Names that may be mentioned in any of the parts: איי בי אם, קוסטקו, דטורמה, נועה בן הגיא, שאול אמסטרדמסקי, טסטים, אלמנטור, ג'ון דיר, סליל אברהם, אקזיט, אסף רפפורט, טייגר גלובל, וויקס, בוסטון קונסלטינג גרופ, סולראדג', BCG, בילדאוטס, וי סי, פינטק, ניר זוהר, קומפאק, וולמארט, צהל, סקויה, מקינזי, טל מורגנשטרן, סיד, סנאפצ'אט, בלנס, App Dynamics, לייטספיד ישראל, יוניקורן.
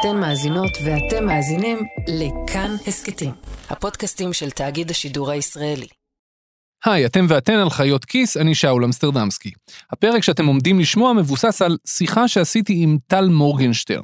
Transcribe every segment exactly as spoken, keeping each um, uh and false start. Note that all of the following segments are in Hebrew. אתן מאזינות ואתם מאזינים לכאן הסקטים, הפודקאסטים של תאגיד השידור הישראלי. היי, אתם ואתן על חיות כיס, אני שאול אמסטרדמסקי. הפרק שאתם עומדים לשמוע מבוסס על שיחה שעשיתי עם טל מורגנשטרן.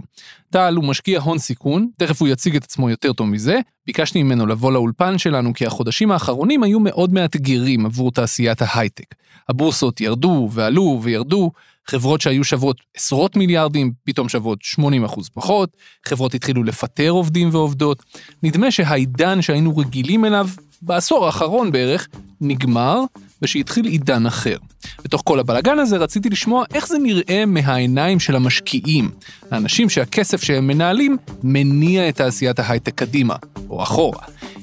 טל הוא משקיע הון סיכון, תכף הוא יציג את עצמו יותר טוב מזה. ביקשתי ממנו לבוא לאולפן שלנו כי החודשים האחרונים היו מאוד מאתגרים עבור תעשיית ההייטק. הבורסות ירדו ועלו וירדו, חברות שהיו שוות עשרות מיליארדים, פתאום שוות שמונים אחוז פחות, חברות התחילו לפטר עובדים ועובדות. נדמה שהעידן שהיינו רגילים אליו, בעשור האחרון בערך, נגמר, ושהתחיל עידן אחר. בתוך כל הבלגן הזה רציתי לשמוע איך זה נראה מהעיניים של המשקיעים, האנשים שהכסף שהם מנהלים מניע את תעשיית ההייטק קדימה, או אחורה.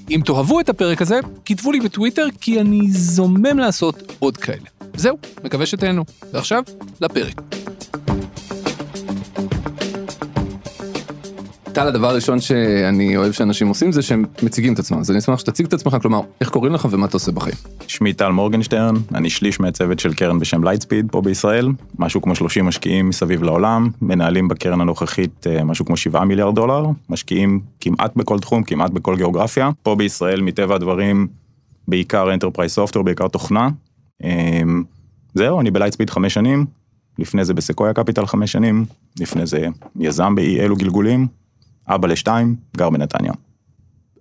אם תאהבו את הפרק הזה, כתבו לי בטוויטר, כי אני זומם לעשות עוד כאלה. זהו, מקווה שתהנו. ועכשיו, לפרק. טל, הדבר הראשון שאני אוהב שאנשים עושים זה שהם מציגים את עצמם, אז אני אשמח שתציג את עצמך, כלומר, איך קוראים לך ומה אתה עושה בחיים? שמי טל מורגנשטרן, אני שליש מהצוות של קרן בשם לייטספיד פה בישראל, משהו כמו שלושים משקיעים מסביב לעולם, מנהלים בקרן הנוכחית משהו כמו שבעה מיליארד דולר, משקיעים כמעט בכל תחום, כמעט בכל גיאוגרפיה, פה בישראל מטבע הדברים בעיקר אנטרפרייז סופטוור, בעיקר תוכנה, זהו, אני בלייטספיד חמש שנים, לפני זה בסקויה קפיטל חמש שנים, לפני זה יזם באי אלו גלגולים, אבא לשתיים, גר בנתניה.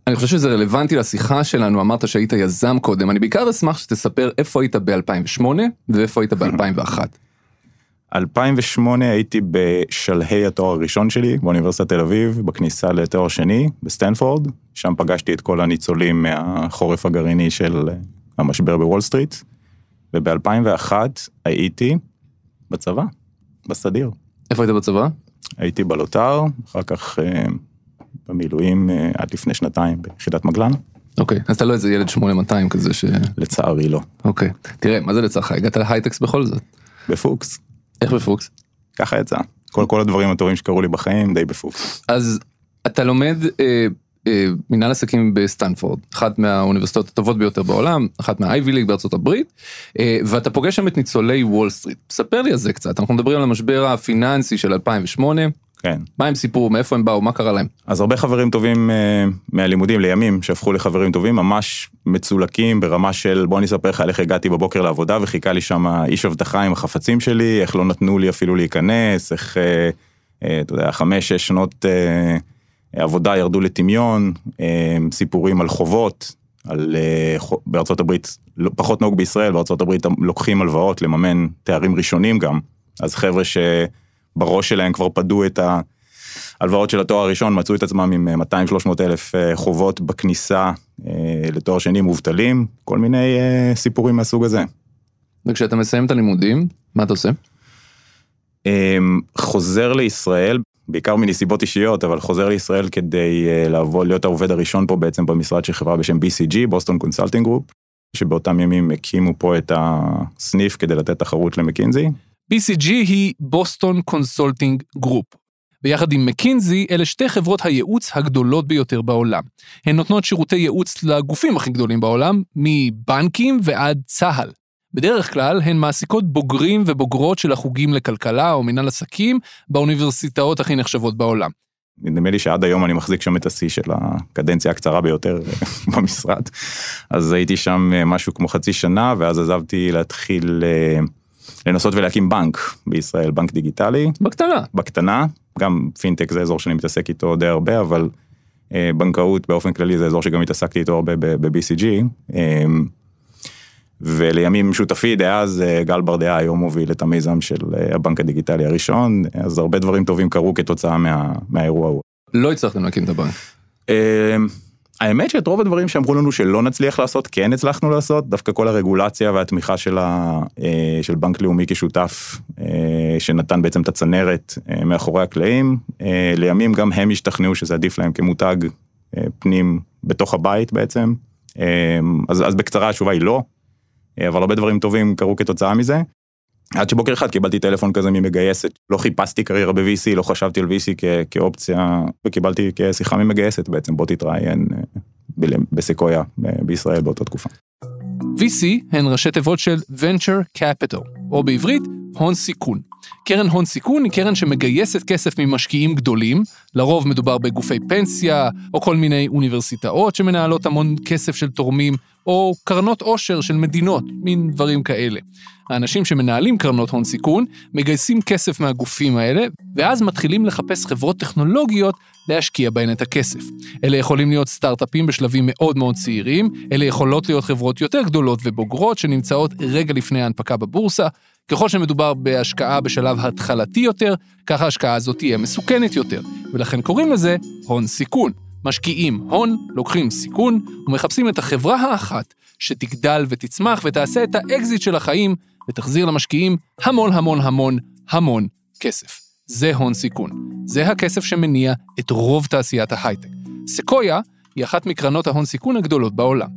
אני חושב שזה רלוונטי לשיחה שלנו, אמרת שהיית יזם קודם, אני בעיקר אשמח שתספר איפה היית ב-אלפיים ושמונה ואיפה היית ב-אלפיים ואחת. אלפיים ושמונה הייתי בשלהי התואר הראשון שלי, באוניברסיטת תל אביב, בכניסה לתואר שני, בסטנפורד, שם פגשתי את כל הניצולים מהחורף הגרעיני של המשבר בוול סטריט, וב-אלפיים ואחת הייתי בצבא, בסדיר. איפה היית בצבא? הייתי בלוטר, אחר כך במילואים עד לפני שנתיים ביחידת מגלן. אוקיי, אז אתה לא איזה ילד שמונה מאתיים כזה ש... לצערי לא. אוקיי, תראה, מה זה לצערך? הגעת להייטקס בכל זאת? בפוקס. איך בפוקס? ככה יצא. כל הדברים הטובים שקרו לי בחיים די בפוקס. אז אתה לומד מנהל עסקים בסטנפורד, אחת מהאוניברסיטאות הטובות ביותר בעולם, אחת מהאייבי ליג בארצות הברית, ואתה פוגש שם את ניצולי וול סטריט. ספר לי על זה קצת, אנחנו מדברים על המשבר הפיננסי של אלפיים ושמונה, מה הם סיפרו, מאיפה הם באו, מה קרה להם? אז הרבה חברים טובים מהלימודים לימים, שהפכו לחברים טובים, ממש מצולקים ברמה של, בוא נספר לך על איך הגעתי בבוקר לעבודה, וחיכה לי שם איש הבטחה עם החפצים שלי, איך לא נתנו לי אפילו להיכנס, איך, אתה יודע, חמש, שש שנות עבודה ירדו לטמיון, סיפורים על חובות, על, בארצות הברית, פחות נהוג בישראל, בארצות הברית לוקחים הלוואות לממן תארים ראשונים גם, אז חבר'ה שבראש שלהם כבר פדו את ההלוואות של התואר הראשון, מצאו את עצמם עם מאתיים שלוש מאות אלף חובות בכניסה לתואר שני מובטלים, כל מיני סיפורים מהסוג הזה. וכשאתה מסיים את הלימודים, מה אתה עושה? חוזר לישראל, בעיקר מנסיבות אישיות, אבל חוזר לישראל כדי לעבוד, להיות העובד הראשון פה בעצם במשרד של חברה בשם בי סי ג'י, בוסטון קונסלטינג גרופ, שבאותם ימים הקימו פה את הסניף כדי לתת תחרות למקינזי. בי סי ג'י היא בוסטון קונסלטינג גרופ. ביחד עם מקינזי, אלה שתי חברות הייעוץ הגדולות ביותר בעולם. הן נותנות שירותי ייעוץ לגופים הכי גדולים בעולם, מבנקים ועד צהל. בדרך כלל הן מעסיקות בוגרים ובוגרות של החוגים לכלכלה או מנהל עסקים באוניברסיטאות הכי נחשבות בעולם. נדמה לי שעד היום אני מחזיק שם את השיא של הקדנציה הקצרה ביותר במשרד. אז הייתי שם משהו כמו חצי שנה, ואז עזבתי להתחיל לנסות ולהקים בנק בישראל, בנק דיגיטלי. בקטנה. בקטנה, גם פינטק זה אזור שאני מתעסק איתו די הרבה, אבל בנקאות באופן כללי זה אזור שגם התעסקתי איתו הרבה ב-בי סי ג'י. ולימים שותפי דאז, גל ברדיה היום מוביל את המיזם של הבנק הדיגיטלי הראשון, אז הרבה דברים טובים קרו כתוצאה מה, מהאירוע ההוא. לא הצלחתם להקים את הבנק. האמת שאת רוב הדברים שאמרו לנו שלא נצליח לעשות, כן הצלחנו לעשות, דווקא כל הרגולציה והתמיכה של, ה, של בנק לאומי כשותף, שנתן בעצם את הצנרת מאחורי הקלעים, לימים גם הם השתכנעו שזה עדיף להם כמותג פנים בתוך הבית בעצם, אז, אז בקצרה התשובה היא לא, אבל הרבה דברים טובים קרו כתוצאה מזה. עד שבוקר אחד קיבלתי טלפון כזה ממגייסת. לא חיפשתי קריירה ב-וי סי, לא חשבתי על וי סי כאופציה, וקיבלתי כשיחה ממגייסת בעצם, בוא תתראיין בסקויה בישראל באותה תקופה. וי סי הן ראשי תיבות של Venture Capital, או בעברית, הון סיכון. קרן הון סיכון היא קרן שמגייסת כסף ממשקיעים גדולים, לרוב מדובר בגופי פנסיה, או כל מיני אוניברסיטאות שמנהלות המון כסף של תורמים, או קרנות עושר של מדינות, מין דברים כאלה. האנשים שמנהלים קרנות הון סיכון מגייסים כסף מהגופים האלה, ואז מתחילים לחפש חברות טכנולוגיות להשקיע בהן את הכסף. אלה יכולים להיות סטארט-אפים בשלבים מאוד מאוד צעירים, אלה יכולות להיות חברות יותר גדולות ובוגרות שנמצאות רגע לפני ההנפקה בבורסה. ככל שמדובר בהשקעה בשלב התחלתי יותר, ככה ההשקעה הזאת תהיה מסוכנת יותר, ולכן קוראים לזה הון סיכון. משקיעים הון, לוקחים סיכון, ומחפשים את החברה האחת שתגדל ותצמח ותעשה את האקזיט של החיים, ותחזיר למשקיעים המון המון המון המון כסף. זה הון סיכון. זה הכסף שמניע את רוב תעשיית ההייטק. סקויה היא אחת מקרנות ההון סיכון הגדולות בעולם.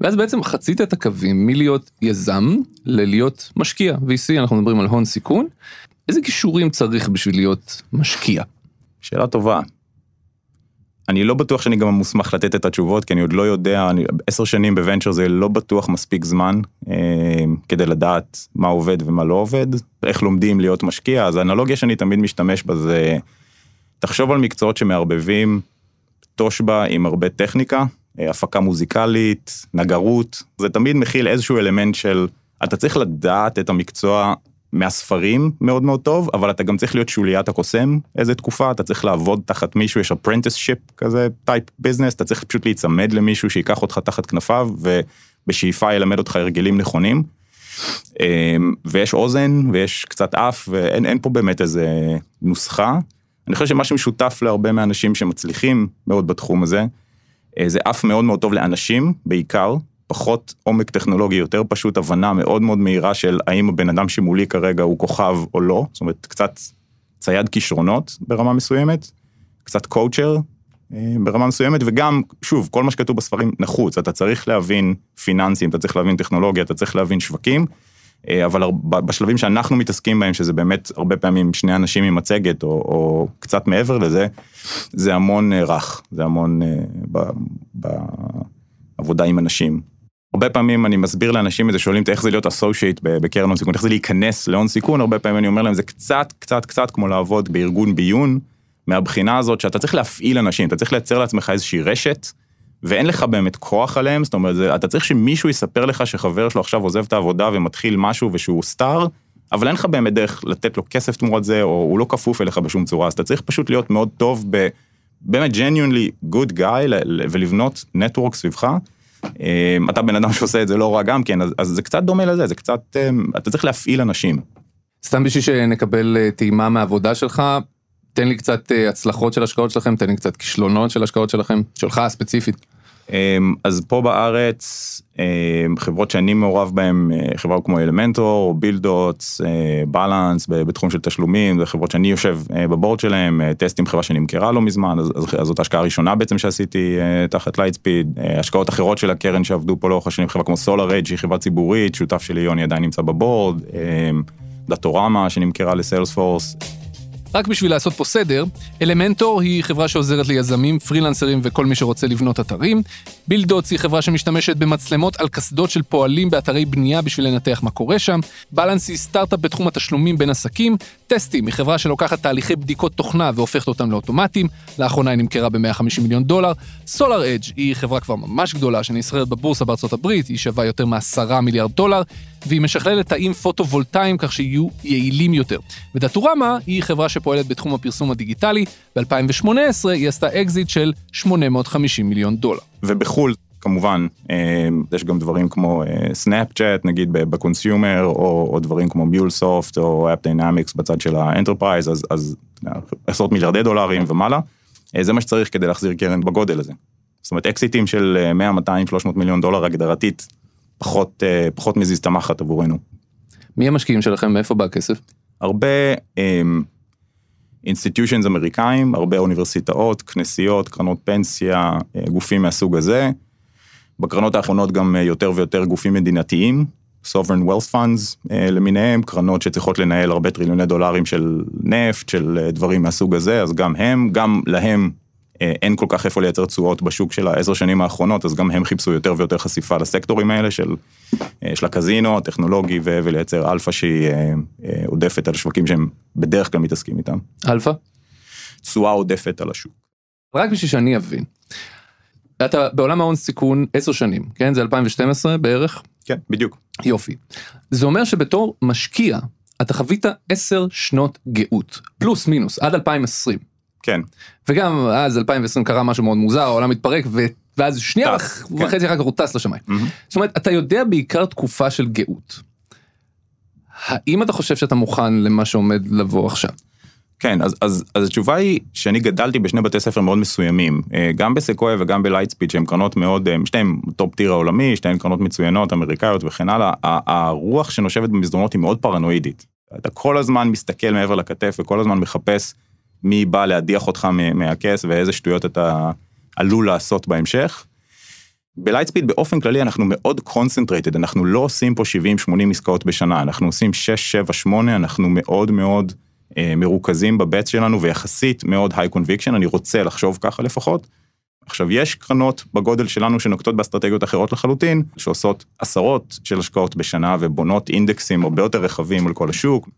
ואז בעצם חצית את הקווים מלהיות יזם ללהיות משקיע. וי סי, אנחנו מדברים על הון סיכון. איזה גישורים צריך בשביל להיות משקיע? שאלה טובה. אני לא בטוח שאני גם מוסמך לתת את התשובות, כי אני עוד לא יודע, עשר שנים בוונצ'ר זה לא בטוח מספיק זמן, אה, כדי לדעת מה עובד ומה לא עובד, איך לומדים להיות משקיע, אז האנלוגיה שאני תמיד משתמש בה זה, תחשוב על מקצועות שמערבבים תושבה עם הרבה טכניקה, אה, הפקה מוזיקלית, נגרות, זה תמיד מכיל איזשהו אלמנט של, אתה צריך לדעת את המקצוע מהספרים מאוד מאוד טוב, אבל אתה גם צריך להיות שוליית הקוסם איזה תקופה, אתה צריך לעבוד תחת מישהו, יש apprenticeship כזה, טייפ ביזנס, אתה צריך פשוט להיצמד למישהו שיקח אותך תחת כנפיו, ובשאיפה ילמד אותך הרגלים נכונים, ויש אוזן, ויש קצת אף, ואין אין פה באמת איזה נוסחה. אני חושב שמה שמשותף להרבה מהאנשים שמצליחים מאוד בתחום הזה, זה אף מאוד מאוד טוב לאנשים, בעיקר, פחות עומק טכנולוגי, יותר פשוט הבנה מאוד מאוד מהירה של האם הבן אדם שמולי כרגע הוא כוכב או לא, זאת אומרת קצת צייד כישרונות ברמה מסוימת, קצת קואוצ'ר ברמה מסוימת, וגם שוב, כל מה שכתוב בספרים נחוץ, אתה צריך להבין פיננסים, אתה צריך להבין טכנולוגיה, אתה צריך להבין שווקים, אבל בשלבים שאנחנו מתעסקים בהם, שזה באמת הרבה פעמים שני אנשים עם מצגת, או, או קצת מעבר לזה, זה המון רך, זה המון ב, ב, עבודה עם אנשים. הרבה פעמים אני מסביר לאנשים את זה, שואלים איך זה להיות אסושייט בקרן הון סיכון, איך זה להיכנס להון סיכון, הרבה פעמים אני אומר להם, זה קצת, קצת, קצת כמו לעבוד בארגון ביון, מהבחינה הזאת שאתה צריך להפעיל אנשים, אתה צריך לייצר לעצמך איזושהי רשת, ואין לך באמת כוח עליהם, זאת אומרת, אתה צריך שמישהו יספר לך שחבר שלו עכשיו עוזב את העבודה ומתחיל משהו ושהוא סטאר, אבל אין לך באמת דרך לתת לו כסף תמורת זה, או הוא לא כפוף אליך בשום צורה, אז אתה צריך פשוט להיות מאוד טוב ב, באמת genuinely good guy, ולבנות נטוורק סביבך. אתה בן אדם שעושה את זה לא רע גם כן, אז, אז זה קצת דומה לזה, זה קצת, אתה צריך להפעיל אנשים. סתם בשביל שנקבל טעימה מהעבודה שלך, תן לי קצת הצלחות של השקעות שלכם, תן לי קצת כישלונות של השקעות שלכם, שלך ספציפית. אז פה בארץ, חברות שאני מעורב בהן, חברות כמו אלמנטור, בילדאוטס, בלנס, בתחום של תשלומים, זה חברות שאני יושב בבורד שלהם, טסטים חברה שנמכרה לא מזמן, אז, אז זאת ההשקעה הראשונה בעצם שעשיתי תחת לייטספיד, השקעות אחרות של הקרן שעבדו פה לאורך השנים, חברה כמו סולראדג' שהיא חברה ציבורית, שותף שלי יוני עדיין נמצא בבורד, דטורמה שנמכרה לסיילספורס. רק בשביל לעשות פה סדר, אלמנטור היא חברה שעוזרת ליזמים, פרילנסרים וכל מי שרוצה לבנות אתרים. בילדאוטס היא חברה שמשתמשת במצלמות על קסדות של פועלים באתרי בנייה בשביל לנתח מה קורה שם. בלנס היא סטארט-אפ בתחום התשלומים בין עסקים. טסטים היא חברה שלוקחת תהליכי בדיקות תוכנה והופכת אותם לאוטומטיים. לאחרונה היא נמכרה ב-מאה וחמישים מיליון דולר. סולראדג' היא חברה כבר ממש גדולה שנסחרת בבורסה בארצות הברית, היא שווה יותר מ-עשרה מיליארד דולר. והיא משכללת תאים פוטו-וולטאים כך שיהיו יעילים יותר. ודטורמה היא חברה שפועלת בתחום הפרסום הדיגיטלי, ב-אלפיים ושמונה עשרה היא עשתה אקזיט של שמונה מאות וחמישים מיליון דולר. ובחול, כמובן, יש גם דברים כמו סנאפצ'אט, נגיד בקונסיומר, או, או דברים כמו MuleSoft, או App Dynamics בצד של האנטרפרייז, אז, אז עשרות מיליארדי דולרים ומעלה, זה מה שצריך כדי להחזיר קרן בגודל הזה. זאת אומרת, אקזיטים של מאה, מאתיים, שלוש מאות מיליון דולר הגדרתית, פחות, פחות מזיז תמחת עבורנו. מי המשקיעים שלכם? מאיפה בא הכסף? הרבה institutions אמריקאים, הרבה אוניברסיטאות, כנסיות, קרנות פנסיה, גופים מהסוג הזה. בקרנות האחרונות גם יותר ויותר גופים מדינתיים, sovereign wealth funds למיניהם, קרנות שצריכות לנהל הרבה טריליוני דולרים של נפט, של דברים מהסוג הזה, אז גם הם, גם להם אין כל כך איפה לייצר תשואות בשוק של העשר שנים האחרונות, אז גם הם חיפשו יותר ויותר חשיפה לסקטורים האלה של, של הקזינו, טכנולוגי, ולייצר אלפא שהיא עודפת על השווקים שהם בדרך כלל מתעסקים איתם. אלפא? תשואה עודפת על השוק. רק בשביל שאני אבין, אתה בעולם ההון סיכון עשר שנים, כן? זה אלפיים ושתים עשרה בערך? כן, בדיוק. יופי. זה אומר שבתור משקיע, אתה חווית עשר שנות גאות, פלוס מינוס, עד אלפיים ועשרים. כן. וגם אז אלפיים ועשרים קרה משהו מאוד מוזר, העולם מתפרק, ואז שנייה וחצי אחר כך הוא טס לשמיים. זאת אומרת, אתה יודע בעיקר תקופה של גאות. האם אתה חושב שאתה מוכן למה שעומד לבוא עכשיו? כן, אז, אז, אז התשובה היא שאני גדלתי בשני בתי ספר מאוד מסוימים, גם בסקויה וגם בלייטספיד, שהן קרנות מאוד, שתיהן טופ טיר העולמי, שתיהן קרנות מצוינות, אמריקאיות וכן הלאה, הרוח שנושבת במסדרונות היא מאוד פרנואידית. אתה כל הזמן מסתכל מעבר לכתף וכל הזמן מחפש מי בא להדיח אותך מהכס, ואיזה שטויות אתה עלול לעשות בהמשך. בלייטספיד באופן כללי אנחנו מאוד קונסנטרייטד, אנחנו לא עושים פה שבעים שמונים עסקאות בשנה, אנחנו עושים שש שבע שמונה, אנחנו מאוד מאוד אה, מרוכזים בבית שלנו, ויחסית מאוד high conviction, אני רוצה לחשוב ככה לפחות. עכשיו, יש קרנות בגודל שלנו שנוקטות באסטרטגיות אחרות לחלוטין, שעושות עשרות של השקעות בשנה, ובונות אינדקסים הרבה יותר רחבים על כל השוק.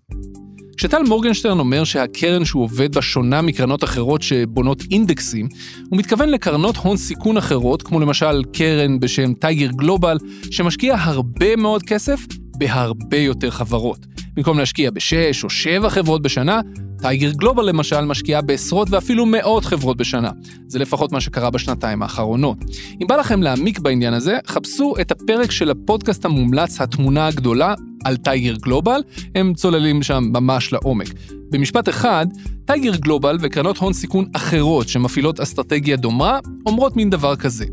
כשטל מורגנשטרן אומר שהקרן שהוא עובד בה שונה מקרנות אחרות שבונות אינדקסים, הוא מתכוון לקרנות הון סיכון אחרות, כמו למשל קרן בשם טייגר גלובל, שמשקיע הרבה מאוד כסף בהרבה יותר חברות. במקום להשקיע בשש או שבע חברות בשנה, טייגר גלובל למשל משקיעה בעשרות ואפילו מאות חברות בשנה. זה לפחות מה שקרה בשנתיים האחרונות. אם בא לכם להעמיק בעניין הזה, חפשו את הפרק של הפודקאסט המומלץ, התמונה הגדולה, על טייגר גלובל, הם צוללים שם ממש לעומק. במשפט אחד, טייגר גלובל וקרנות הון סיכון אחרות שמפעילות אסטרטגיה דומה, אומרות מין דבר כזה.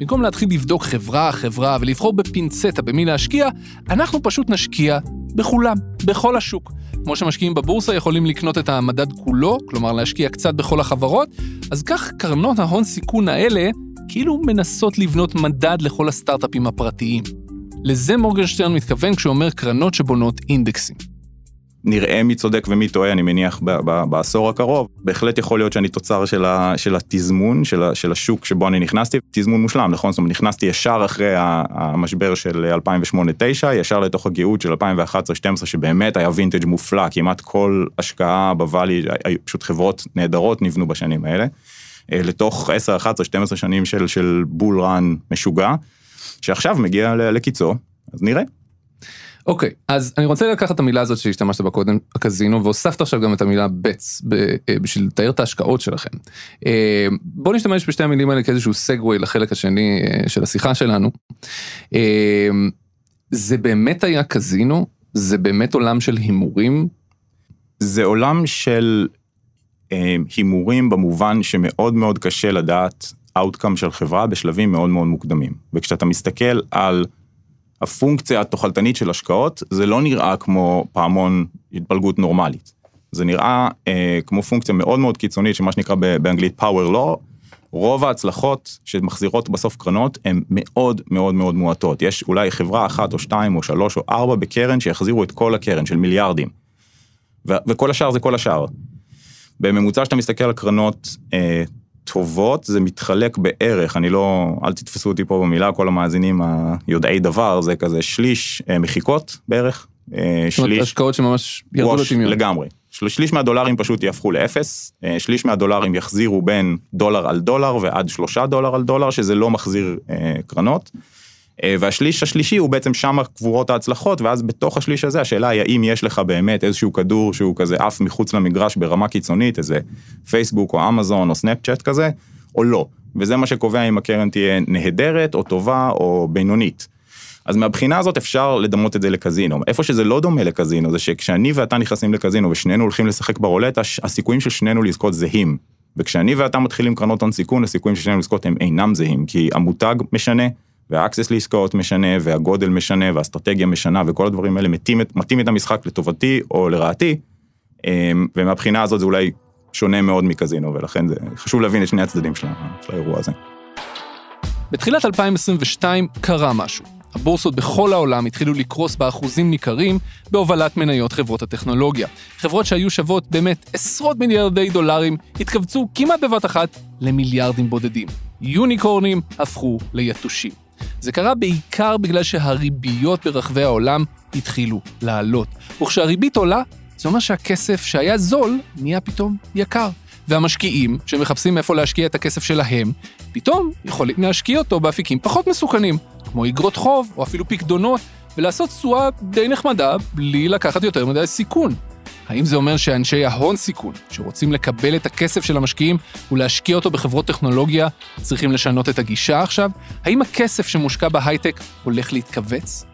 במקום להתחיל לבדוק חברה, חברה, ולבחור בפינצטה במי להשקיע, אנחנו פשוט נשקיע בכולם, בכל השוק. כמו שמשקיעים בבורסה יכולים לקנות את המדד כולו, כלומר להשקיע קצת בכל החברות, אז כך קרנות ההון סיכון האלה כאילו מנסות לבנות מדד לכל הסטארט-אפים הפרטיים. לזה מורגנשטרן מתכוון כשאומר קרנות שבונות אינדקסים. נראה מי צודק ומי טועה, אני מניח, ב- ב- בעשור הקרוב. בהחלט יכול להיות שאני תוצר של, ה- של התזמון, של, ה- של השוק שבו אני נכנסתי, תזמון מושלם, נכון? זאת אומרת, נכנסתי ישר אחרי המשבר של אלפיים ושמונה תשע, ישר לתוך הגאות של אלפיים ואחת עשרה שתים עשרה, שבאמת היה וינטג' מופלא, כמעט כל השקעה בוואלי, פשוט חברות נהדרות נבנו בשנים האלה, לתוך עשר, אחת עשרה, שתים עשרה שנים של, של בול רן משוגע, שעכשיו מגיע לקיצו, אז נראה. אוקיי, אז אני רוצה לקחת את המילה הזאת שהשתמשת בקודם, הקזינו, והוספת עכשיו גם את המילה בץ, בשביל לתאר את ההשקעות שלכם. בואו נשתמש בשתי המילים האלה כאיזשהו סגווי לחלק השני של השיחה שלנו. זה באמת היה קזינו? זה באמת עולם של הימורים? זה עולם של הימורים במובן שמאוד מאוד קשה לדעת outcome של חברה בשלבים מאוד מאוד מוקדמים. וכשאתה מסתכל על הפונקציה התוכלתנית של השקעות, זה לא נראה כמו פעמון התפלגות נורמלית. זה נראה אה, כמו פונקציה מאוד מאוד קיצונית, שמה שנקרא באנגלית power law, רוב ההצלחות שמחזירות בסוף קרנות, הן מאוד מאוד מאוד מועטות. יש אולי חברה אחת או שתיים או שלוש או ארבע בקרן, שיחזירו את כל הקרן של מיליארדים. ו- וכל השאר זה כל השאר. בממוצע שאתה מסתכל על קרנות אה, טובות, זה מתחלק בערך, אני לא, אל תתפסו אותי פה במילה, כל המאזינים היודעי דבר, זה כזה שליש מחיקות בערך, שליש, השקעות שממש ירדו לטמיון. לגמרי. שליש מהדולרים פשוט יהפכו לאפס, שליש מהדולרים יחזירו בין דולר על דולר, ועד שלושה דולר על דולר, שזה לא מחזיר קרנות, והשליש השלישי הוא בעצם שם קבורות ההצלחות, ואז בתוך השליש הזה, השאלה היא האם יש לך באמת איזשהו כדור שהוא כזה אף מחוץ למגרש ברמה קיצונית, איזה פייסבוק או אמזון או סנאפצ'אט כזה, או לא. וזה מה שקובע אם הקרן תהיה נהדרת או טובה או בינונית. אז מהבחינה הזאת אפשר לדמות את זה לקזינו. איפה שזה לא דומה לקזינו, זה שכשאני ואתה נכנסים לקזינו ושנינו הולכים לשחק ברולטה, הסיכויים של שנינו לזכות זהים. וכשאני ואתה מתחילים קרנות הון סיכון, הסיכויים של שנינו לזכות הם אינם זהים, כי המותג משנה. והאקסס לעסקאות משנה, והגודל משנה, והאסטרטגיה משנה, וכל הדברים האלה מתאים, מתאים את המשחק לטובתי או לרעתי, ומהבחינה הזאת זה אולי שונה מאוד מקזינו, ולכן זה חשוב להבין את שני הצדדים של, של האירוע הזה. בתחילת אלפיים עשרים ושתיים קרה משהו. הבורסות בכל העולם התחילו לקרוס באחוזים ניכרים בהובלת מניות חברות הטכנולוגיה. חברות שהיו שוות באמת עשרות מיליארדי דולרים התכווצו כמעט בבת אחת למיליארדים בודדים. יוניקורנים הפכו ליתושים. זה קרה בעיקר בגלל שהריביות ברחבי העולם התחילו לעלות. וכשהריבית עולה, זה אומר שהכסף שהיה זול נהיה פתאום יקר. והמשקיעים שמחפשים איפה להשקיע את הכסף שלהם, פתאום יכולים להשקיע אותו באפיקים פחות מסוכנים, כמו אגרות חוב או אפילו פקדונות, ולעשות תשואה די נחמדה בלי לקחת יותר מדי סיכון. האם זה אומר שאנשי ההון סיכון, שרוצים לקבל את הכסף של המשקיעים ולהשקיע אותו בחברות טכנולוגיה, צריכים לשנות את הגישה עכשיו? האם הכסף שמושקע בהייטק הולך להתכווץ?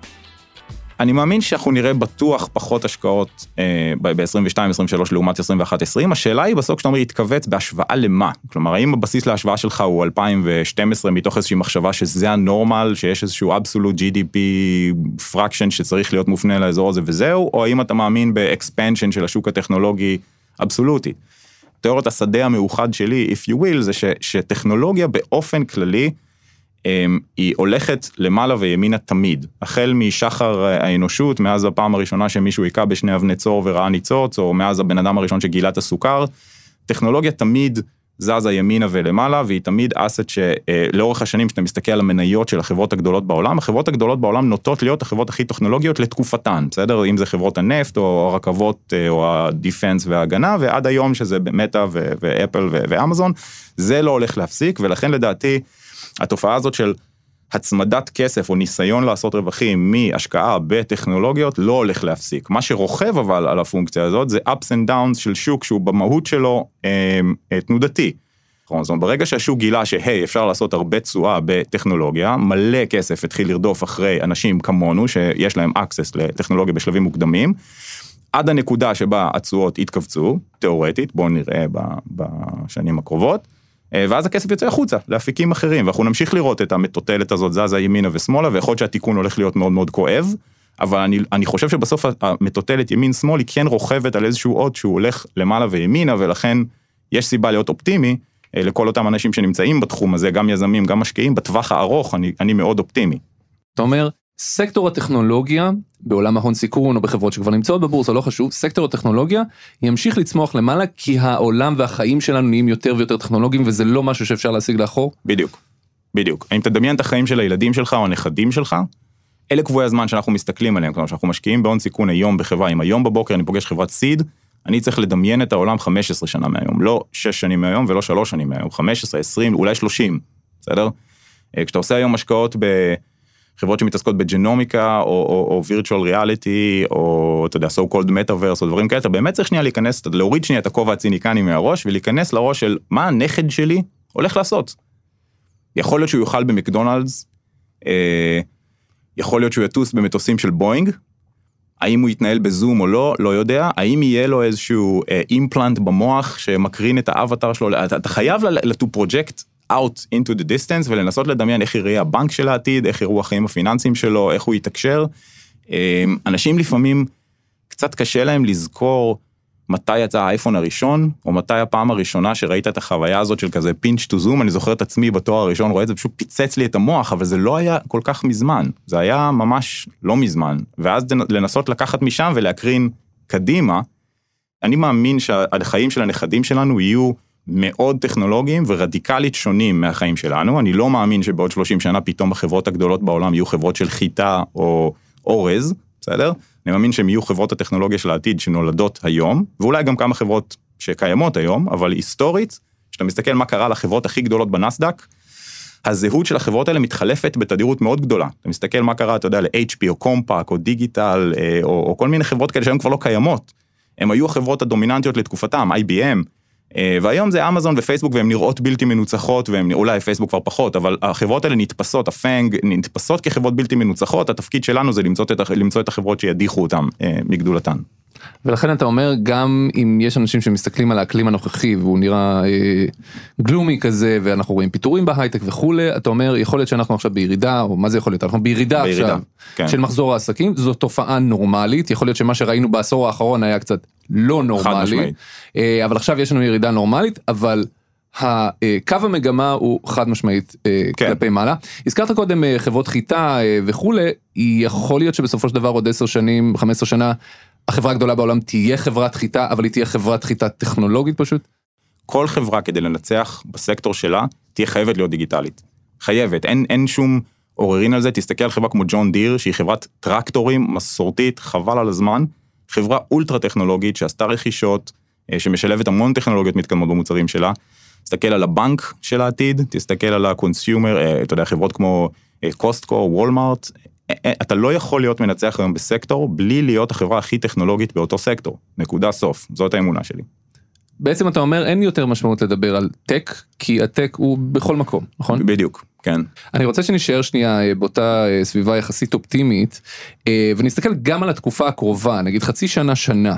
אני מאמין שאנחנו נראה בטוח פחות השקעות ב-עשרים ושתיים עשרים ושלוש לעומת עשרים ואחת עשרים. השאלה היא בסוף כשאתה אומר להתכווץ בהשוואה למה? כלומר, האם הבסיס להשוואה שלך הוא אלפיים ושתים עשרה מתוך איזושהי מחשבה שזה הנורמל, שיש איזשהו absolute ג'י די פי fraction שצריך להיות מופנה לאזור הזה וזהו, או האם אתה מאמין ב-expansion של השוק הטכנולוגי אבסולוטי? תיאוריית השדה המאוחד שלי, if you will, זה ש- שטכנולוגיה באופן כללי, היא הולכת למעלה וימינה תמיד, החל משחר האנושות, מאז הפעם הראשונה שמישהו יקע בשני אבני צור וראה ניצוץ, או מאז הבן אדם הראשון שגילה את הסוכר, טכנולוגיה תמיד זזה ימינה ולמעלה, והיא תמיד אסת שלאורך השנים, שאתה מסתכל על המניות של החברות הגדולות בעולם, החברות הגדולות בעולם נוטות להיות החברות הכי טכנולוגיות לתקופתן, בסדר? אם זה חברות הנפט, או הרכבות, או הדיפנס וההגנה, ועד היום שזה מטא ואפל ואמזון, זה לא הולך להפסיק, ולכן לדעתי התופעה הזאת של הצמדת כסף או ניסיון לעשות רווחים מהשקעה בטכנולוגיות לא הולך להפסיק. מה שרוכב אבל על הפונקציה הזאת זה ups and downs של שוק שהוא במהות שלו אה, תנודתי. זאת, ברגע שהשוק גילה שהי, אפשר לעשות הרבה תשואה בטכנולוגיה, מלא כסף התחיל לרדוף אחרי אנשים כמונו שיש להם access לטכנולוגיה בשלבים מוקדמים, עד הנקודה שבה התשואות התכווצו, תיאורטית, בואו נראה בשנים הקרובות, ואז הכסף יוצא החוצה, לאפיקים אחרים, ואנחנו נמשיך לראות את המטוטלת הזאת, זזה ימינה ושמאלה, ויכול להיות שהתיקון הולך להיות מאוד מאוד כואב, אבל אני, אני חושב שבסוף המטוטלת ימין-שמאל, היא כן רוכבת על איזשהו עוד שהוא הולך למעלה וימינה, ולכן יש סיבה להיות אופטימי, לכל אותם אנשים שנמצאים בתחום הזה, גם יזמים, גם משקיעים, בטווח הארוך, אני, אני מאוד אופטימי. אתה אומר, סקטור הטכנולוגיה, בעולם ההון סיכון או בחברות שכבר נמצאות בבורסה, לא חשוב, סקטור הטכנולוגיה ימשיך לצמוח למעלה, כי העולם והחיים שלנו נהיים יותר ויותר טכנולוגיים, וזה לא משהו שאפשר להשיג לאחור. בדיוק, בדיוק. אם תדמיין את החיים של הילדים שלך או הנכדים שלך, אלה קבועי הזמן שאנחנו מסתכלים עליהם, כלומר שאנחנו משקיעים בהון סיכון היום בחברה, אם היום בבוקר אני פוגש חברת סיד, אני צריך לדמיין את העולם חמש עשרה שנה מהיום, לא שש שנים מהיום ולא שלוש שנים מהיום, חמש עשרה, עשרים, אולי שלושים, בסדר? כשאתה עושה היום השקעות ב... חברות שמתעסקות בג'נומיקה, או, או, או virtual reality, או, אתה יודע, so called metaverse, או דברים כאלה, אתה באמת צריך שנייה להיכנס, להוריד שנייה את הכובע הציניקני מהראש, ולהיכנס לראש של מה הנכד שלי הולך לעשות. יכול להיות שהוא יאכל במקדונלדס, אה, יכול להיות שהוא יטוס במטוסים של בוינג, האם הוא יתנהל בזום או לא, לא יודע, האם יהיה לו איזשהו אה, אימפלנט במוח, שמקרין את האבטר שלו, אתה, אתה חייב לתו פרוג'קט, out into the distance, ולנסות לדמיין איך יראה הבנק של העתיד, איך יראו החיים הפיננסיים שלו, איך הוא יתקשר. אנשים לפעמים קצת קשה להם לזכור מתי יצא האייפון הראשון, או מתי הפעם הראשונה שראית את החוויה הזאת של כזה pinch to zoom, אני זוכר את עצמי בתואר הראשון, רואה את זה פשוט פיצץ לי את המוח, אבל זה לא היה כל כך מזמן, זה היה ממש לא מזמן, ואז לנסות לקחת משם ולהקרין קדימה. אני מאמין שהחיים של הנכדים שלנו יהיו מאוד טכנולוגיים ורדיקלית שונים מהחיים שלנו. אני לא מאמין שבעוד שלושים שנה פתאום החברות הגדולות בעולם יהיו חברות של חיטה או אורז, בסדר? אני מאמין שהם יהיו חברות הטכנולוגיה של העתיד שנולדות היום, ואולי גם כמה חברות שקיימות היום, אבל היסטורית, כשאתה מסתכל מה קרה לחברות הכי גדולות בנסדק, הזהות של החברות האלה מתחלפת בתדירות מאוד גדולה. אתה מסתכל מה קרה, אתה יודע, ל-אייץ' פי או קומפאק או דיגיטל, או, או כל מיני חברות כאלה שהן כבר לא קיימות. הם היו החברות הדומיננטיות לתקופתם, איי בי אם, והיום זה אמזון ופייסבוק, והן נראות בלתי מנוצחות, ואולי פייסבוק כבר פחות, אבל החברות האלה נתפסות, הפנג נתפסות כחברות בלתי מנוצחות, התפקיד שלנו זה למצוא את החברות שידיחו אותן מגדולתן. ולכן אתה אומר, גם אם יש אנשים שמסתכלים על האקלים הנוכחי, והוא נראה גלומי כזה, ואנחנו רואים פיתורים בהייטק וכולי, אתה אומר, יכול להיות שאנחנו עכשיו בירידה, או מה זה יכול להיות? אנחנו בירידה עכשיו של מחזור העסקים, זו תופעה נורמלית, יכול להיות שמה שראינו בעשור האחרון היה קצת לא נורמלי, אבל עכשיו יש לנו ירידה נורמלית, אבל הקו המגמה הוא חד משמעית כן. כלפי מעלה. הזכרת קודם חברות חיטה וכו', יכול להיות שבסופו של דבר עוד עשר שנים, חמש עשרה שנה, החברה הגדולה בעולם תהיה חברת חיטה, אבל היא תהיה חברת חיטה טכנולוגית פשוט? כל חברה כדי לנצח בסקטור שלה, תהיה חייבת להיות דיגיטלית. חייבת, אין, אין שום עוררין על זה, תסתכל על חברה כמו ג'ון דיר, שהיא חברת טרקטורים מסורתית, חבל על הזמן, חברה אולטרה טכנולוגית שעשתה רכישות, שמשלבת המון טכנולוגיות מתקדמות במוצרים שלה, תסתכל על הבנק של העתיד, תסתכל על הקונסיומר, אתה יודע, חברות כמו קוסטקו, וולמארט, אתה לא יכול להיות מנצח היום בסקטור, בלי להיות החברה הכי טכנולוגית באותו סקטור, נקודה סוף, זאת האמונה שלי. בעצם אתה אומר, אין יותר משמעות לדבר על טק, כי הטק הוא בכל מקום, נכון? בדיוק, כן. אני רוצה שנשאר שנייה באותה סביבה יחסית אופטימית, ונסתכל גם על התקופה הקרובה, נגיד חצי שנה, שנה.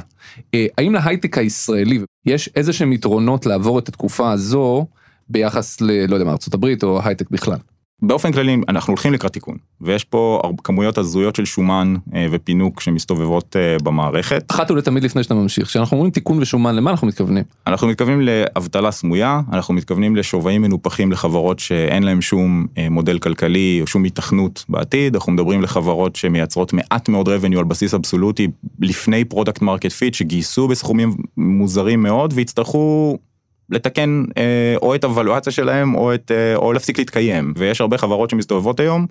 האם להייטק הישראלי יש איזה שהם יתרונות לעבור את התקופה הזו, ביחס ל, לא יודע, מארצות הברית או הייטק בכלל? באופן כללי, אנחנו הולכים לקראת תיקון, ויש פה כמויות הזויות של שומן ופינוק שמסתובבות במערכת. אחת ולתמיד לפני שאתה ממשיך, כשאנחנו אומרים תיקון ושומן, למה אנחנו מתכוונים? אנחנו מתכוונים לאבטלה סמויה, אנחנו מתכוונים לשווים מנופחים לחברות שאין להם שום מודל כלכלי, או שום התכנות בעתיד, אנחנו מדברים לחברות שמייצרות מעט מאוד רבניו על בסיס אבסולוטי, לפני פרודקט מרקט פיט, שגייסו בסכומים מוזרים מאוד, והצטרכו לתקן או את הוולואציה שלהם, או, את, או להפסיק להתקיים. ויש הרבה חברות שמסתובבות היום,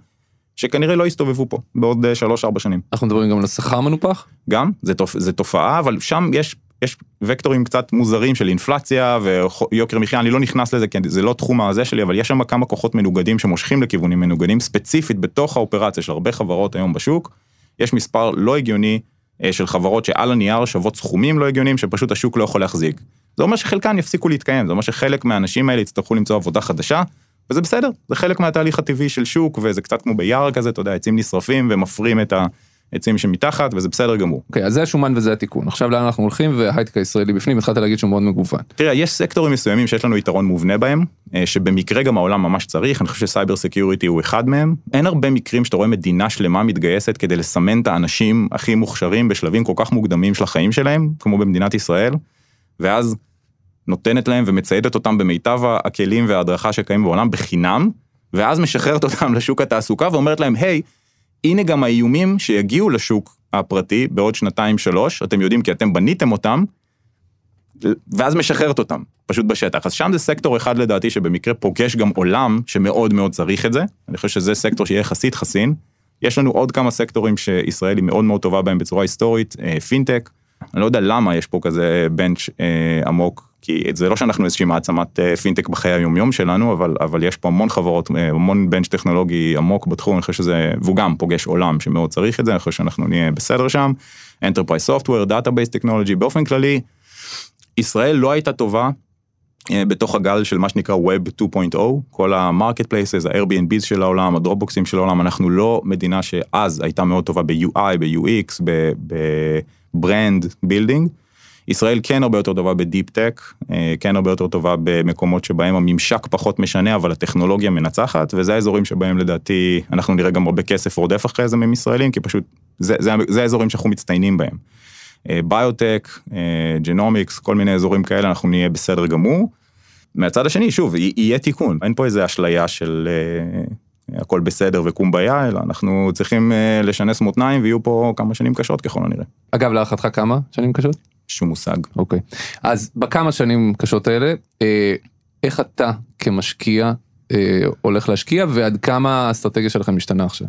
שכנראה לא יסתובבו פה, בעוד שלוש ארבע שנים. אנחנו מדברים גם על השכר מנופח? גם, זה, תופ, זה תופעה, אבל שם יש, יש וקטורים קצת מוזרים של אינפלציה, ויוקר מחיה, אני לא נכנס לזה, כי זה לא תחום הזה שלי, אבל יש שם כמה כוחות מנוגדים, שמושכים לכיוונים מנוגדים, ספציפית בתוך האופרציה של הרבה חברות היום בשוק, יש מספר לא הגיוני של חברות שעל הנייר שוות סכומים לא הגיונים, שפשוט השוק לא יכול להחזיק. זה אומר שחלקן יפסיקו להתקיים, זה אומר שחלק מהאנשים האלה יצטרכו למצוא עבודה חדשה, וזה בסדר, זה חלק מהתהליך הטבעי של שוק, וזה קצת כמו ביער כזה, אתה יודע, עצים נשרפים ומפרים את העצים שמתחת, וזה בסדר גמור. אוקיי, אז זה השומן וזה התיקון. עכשיו לאן אנחנו הולכים, וההייטק הישראלי בפנים, התחלת להגיד שהוא מאוד מגוון. תראה, יש סקטורים מסוימים שיש לנו יתרון מובנה בהם, שבמקרה גם העולם ממש צריך, אני חושב שסייבר סקיוריטי הוא אחד מהם. אין הרבה מקרים שאתה רואה מדינה שלמה מתגייסת כדי לסמן את האנשים הכי מוכשרים בשלבים כל כך מוקדמים של החיים שלהם, כמו במדינת ישראל. ואז נותנת להם ומציידת אותם במיטב הכלים וההדרכה שקיים בעולם בחינם, ואז משחררת אותם לשוק התעסוקה ואומרת להם, היי, הנה גם האיומים שיגיעו לשוק הפרטי בעוד שנתיים שלוש, אתם יודעים כי אתם בניתם אותם, ואז משחררת אותם, פשוט בשטח. אז שם זה סקטור אחד לדעתי שבמקרה פוגש גם עולם שמאוד מאוד צריך את זה, אני חושב שזה סקטור שיהיה יחסית חסין, יש לנו עוד כמה סקטורים שישראל היא מאוד מאוד טובה בהם בצורה היסטורית, פינטק, אני לא יודע למה יש פה כזה בנץ' אה, עמוק, כי זה לא שאנחנו איזושהי מעצמת אה, פינטק בחיי היומיום שלנו, אבל, אבל יש פה המון חברות, אה, המון בנץ' טכנולוגי עמוק בתחום, אני חושב שזה, והוא גם פוגש עולם שמאוד צריך את זה, אני חושב שאנחנו נהיה בסדר שם, Enterprise Software, Database Technology, באופן כללי, ישראל לא הייתה טובה, אה, בתוך הגל של מה שנקרא ווב טו פוינט אוף, כל ה-marketplaces, ה-Airbnbs של העולם, הדרופבוקסים של העולם, אנחנו לא מדינה שאז הייתה מאוד טובה ב-יו איי, ב-יו אקס, ב- ב- ברנד בילדינג, ישראל כן הרבה יותר טובה בדיפ טק, כן הרבה יותר טובה במקומות שבהם הממשק פחות משנה, אבל הטכנולוגיה מנצחת, וזה האזורים שבהם לדעתי, אנחנו נראה גם הרבה כסף רודף אחרי זה מישראלים, כי פשוט זה, זה, זה האזורים שאנחנו מצטיינים בהם. ביוטק, ג'נומיקס, כל מיני אזורים כאלה, אנחנו נהיה בסדר גמור. מהצד השני, שוב, יהיה תיקון. אין פה איזו אשליה של הכל בסדר וקום בעיה, אלא אנחנו צריכים לשנס מותניים, ויהיו פה כמה שנים קשות ככל הנראה. אגב, להערכתך כמה שנים קשות? שום מושג. אוקיי. אז בכמה שנים קשות האלה, איך אתה כמשקיע הולך להשקיע, ועד כמה האסטרטגיה שלכם משתנה עכשיו?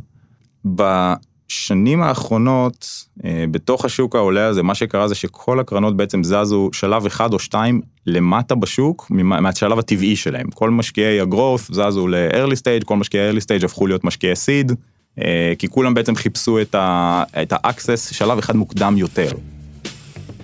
בשנים האחרונות, בתוך השוק העולה הזה, מה שקרה זה שכל הקרנות בעצם זזו שלב אחד או שתיים למטה בשוק, מהשלב הטבעי שלהם. כל משקיעי הגרוף זזו ל-early stage, כל משקיעי early stage הפכו להיות משקיעי seed, כי כולם בעצם חיפשו את ה-access שלב אחד מוקדם יותר.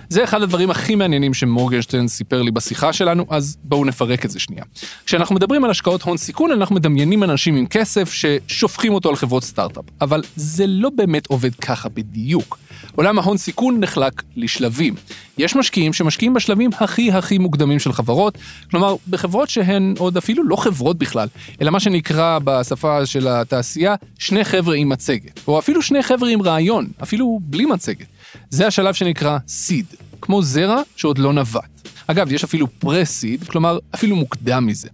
זה אחד הדברים הכי מעניינים שמורגנשטרן סיפר לי בשיחה שלנו, אז בואו נפרק את זה שנייה. כשאנחנו מדברים על השקעות הון סיכון, אנחנו מדמיינים אנשים עם כסף ששופכים אותו על חברות סטארט-אפ, אבל זה לא באמת עובד ככה בדיוק. עולם ההון סיכון נחלק לשלבים. יש משקיעים שמשקיעים בשלבים הכי הכי מוקדמים של חברות, כלומר, בחברות שהן עוד אפילו לא חברות בכלל, אלא מה שנקרא בשפה של התעשייה, שני חבר'ה עם מצגת, או אפילו שני חבר'ה עם רעיון, אפילו בלי מצגת. זה השלב שנקרא סיד, כמו זרע שעוד לא נבט. אגב, יש אפילו פרסיד, כלומר, אפילו מוקדם מזה.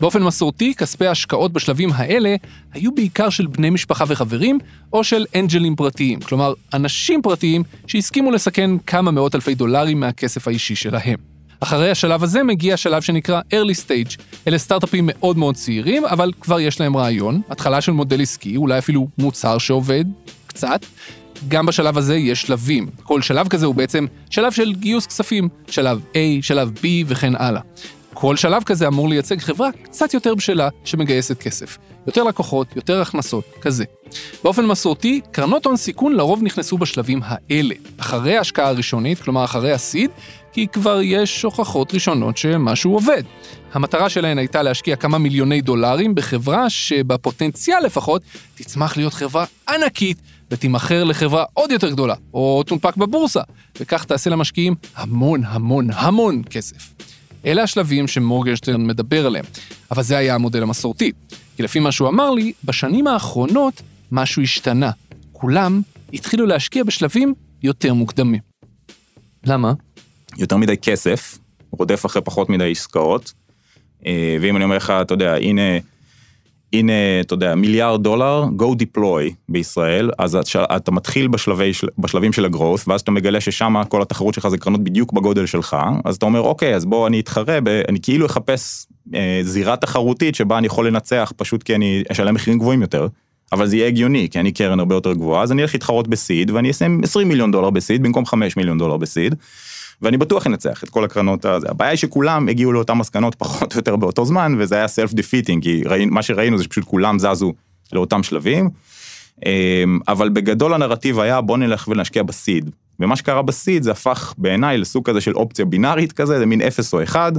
באופן מסורתי, כספי ההשקעות בשלבים האלה היו בעיקר של בני משפחה וחברים, או של אנג'לים פרטיים, כלומר, אנשים פרטיים שהסכימו לסכן כמה מאות אלפי דולרים מהכסף האישי שלהם. אחרי השלב הזה מגיע השלב שנקרא early stage. אלה סטארט-אפים מאוד מאוד צעירים, אבל כבר יש להם רעיון, התחלה של מודל עסקי, אולי אפילו מוצר שעובד קצת. גם בשלב הזה יש שלבים. כל שלב כזה הוא בעצם שלב של גיוס כספים, שלב A, שלב B וכן הלאה. כל שלב כזה אמור לייצג חברה קצת יותר בשלה שמגייסת כסף. יותר לקוחות, יותר הכנסות, כזה. באופן מסורתי, קרנות הון סיכון לרוב נכנסו בשלבים האלה. אחרי ההשקעה הראשונית, כלומר אחרי הסיד, כי כבר יש הוכחות ראשונות שמשהו עובד. המטרה שלהן הייתה להשקיע כמה מיליוני דולרים בחברה שבפוטנציאל לפחות תצמח להיות חברה ענקית ותימחר לחברה עוד יותר גדולה, או תונפק בבורסה, וכך תעשה למשקיעים המון המון המון כסף. אלה השלבים שמורגנשטרן מדבר עליהם, אבל זה היה המודל המסורתי. כי לפי מה שהוא אמר לי, בשנים האחרונות משהו השתנה. כולם התחילו להשקיע בשלבים יותר מוקדמים. למה? יותר מדי כסף, רודף אחרי פחות מדי עסקאות, ואם אני אומר לך, אתה יודע, הנה, הנה, אתה יודע, מיליארד דולר, go deploy בישראל, אז אתה מתחיל בשלבי, בשלבים של הגרוס, ואז אתה מגלה ששם כל התחרות שלך זה קרנות בדיוק בגודל שלך, אז אתה אומר, אוקיי, אז בוא אני אתחרה, אני כאילו אחפש זירה תחרותית שבה אני יכול לנצח, פשוט כי אני אשלם מחירים גבוהים יותר, אבל זה יהיה הגיוני, כי אני קרן הרבה יותר גבוהה, אז אני אלך להתחרות בסיד, ואני אשים עשרים מיליון דולר בסיד, במקום חמישה מיליון דולר בסיד, ואני בטוח נצח את כל הקרנות הזה. הבעיה היא שכולם הגיעו לאותן מסקנות פחות או יותר באותו זמן, וזה היה self-defeating, כי מה שראינו זה שפשוט כולם זזו לאותם שלבים, אבל בגדול הנרטיב היה, בוא נלך ונשקיע בסיד, ומה שקרה בסיד זה הפך בעיניי לסוג כזה של אופציה בינארית כזה, זה מין אפס או אחד,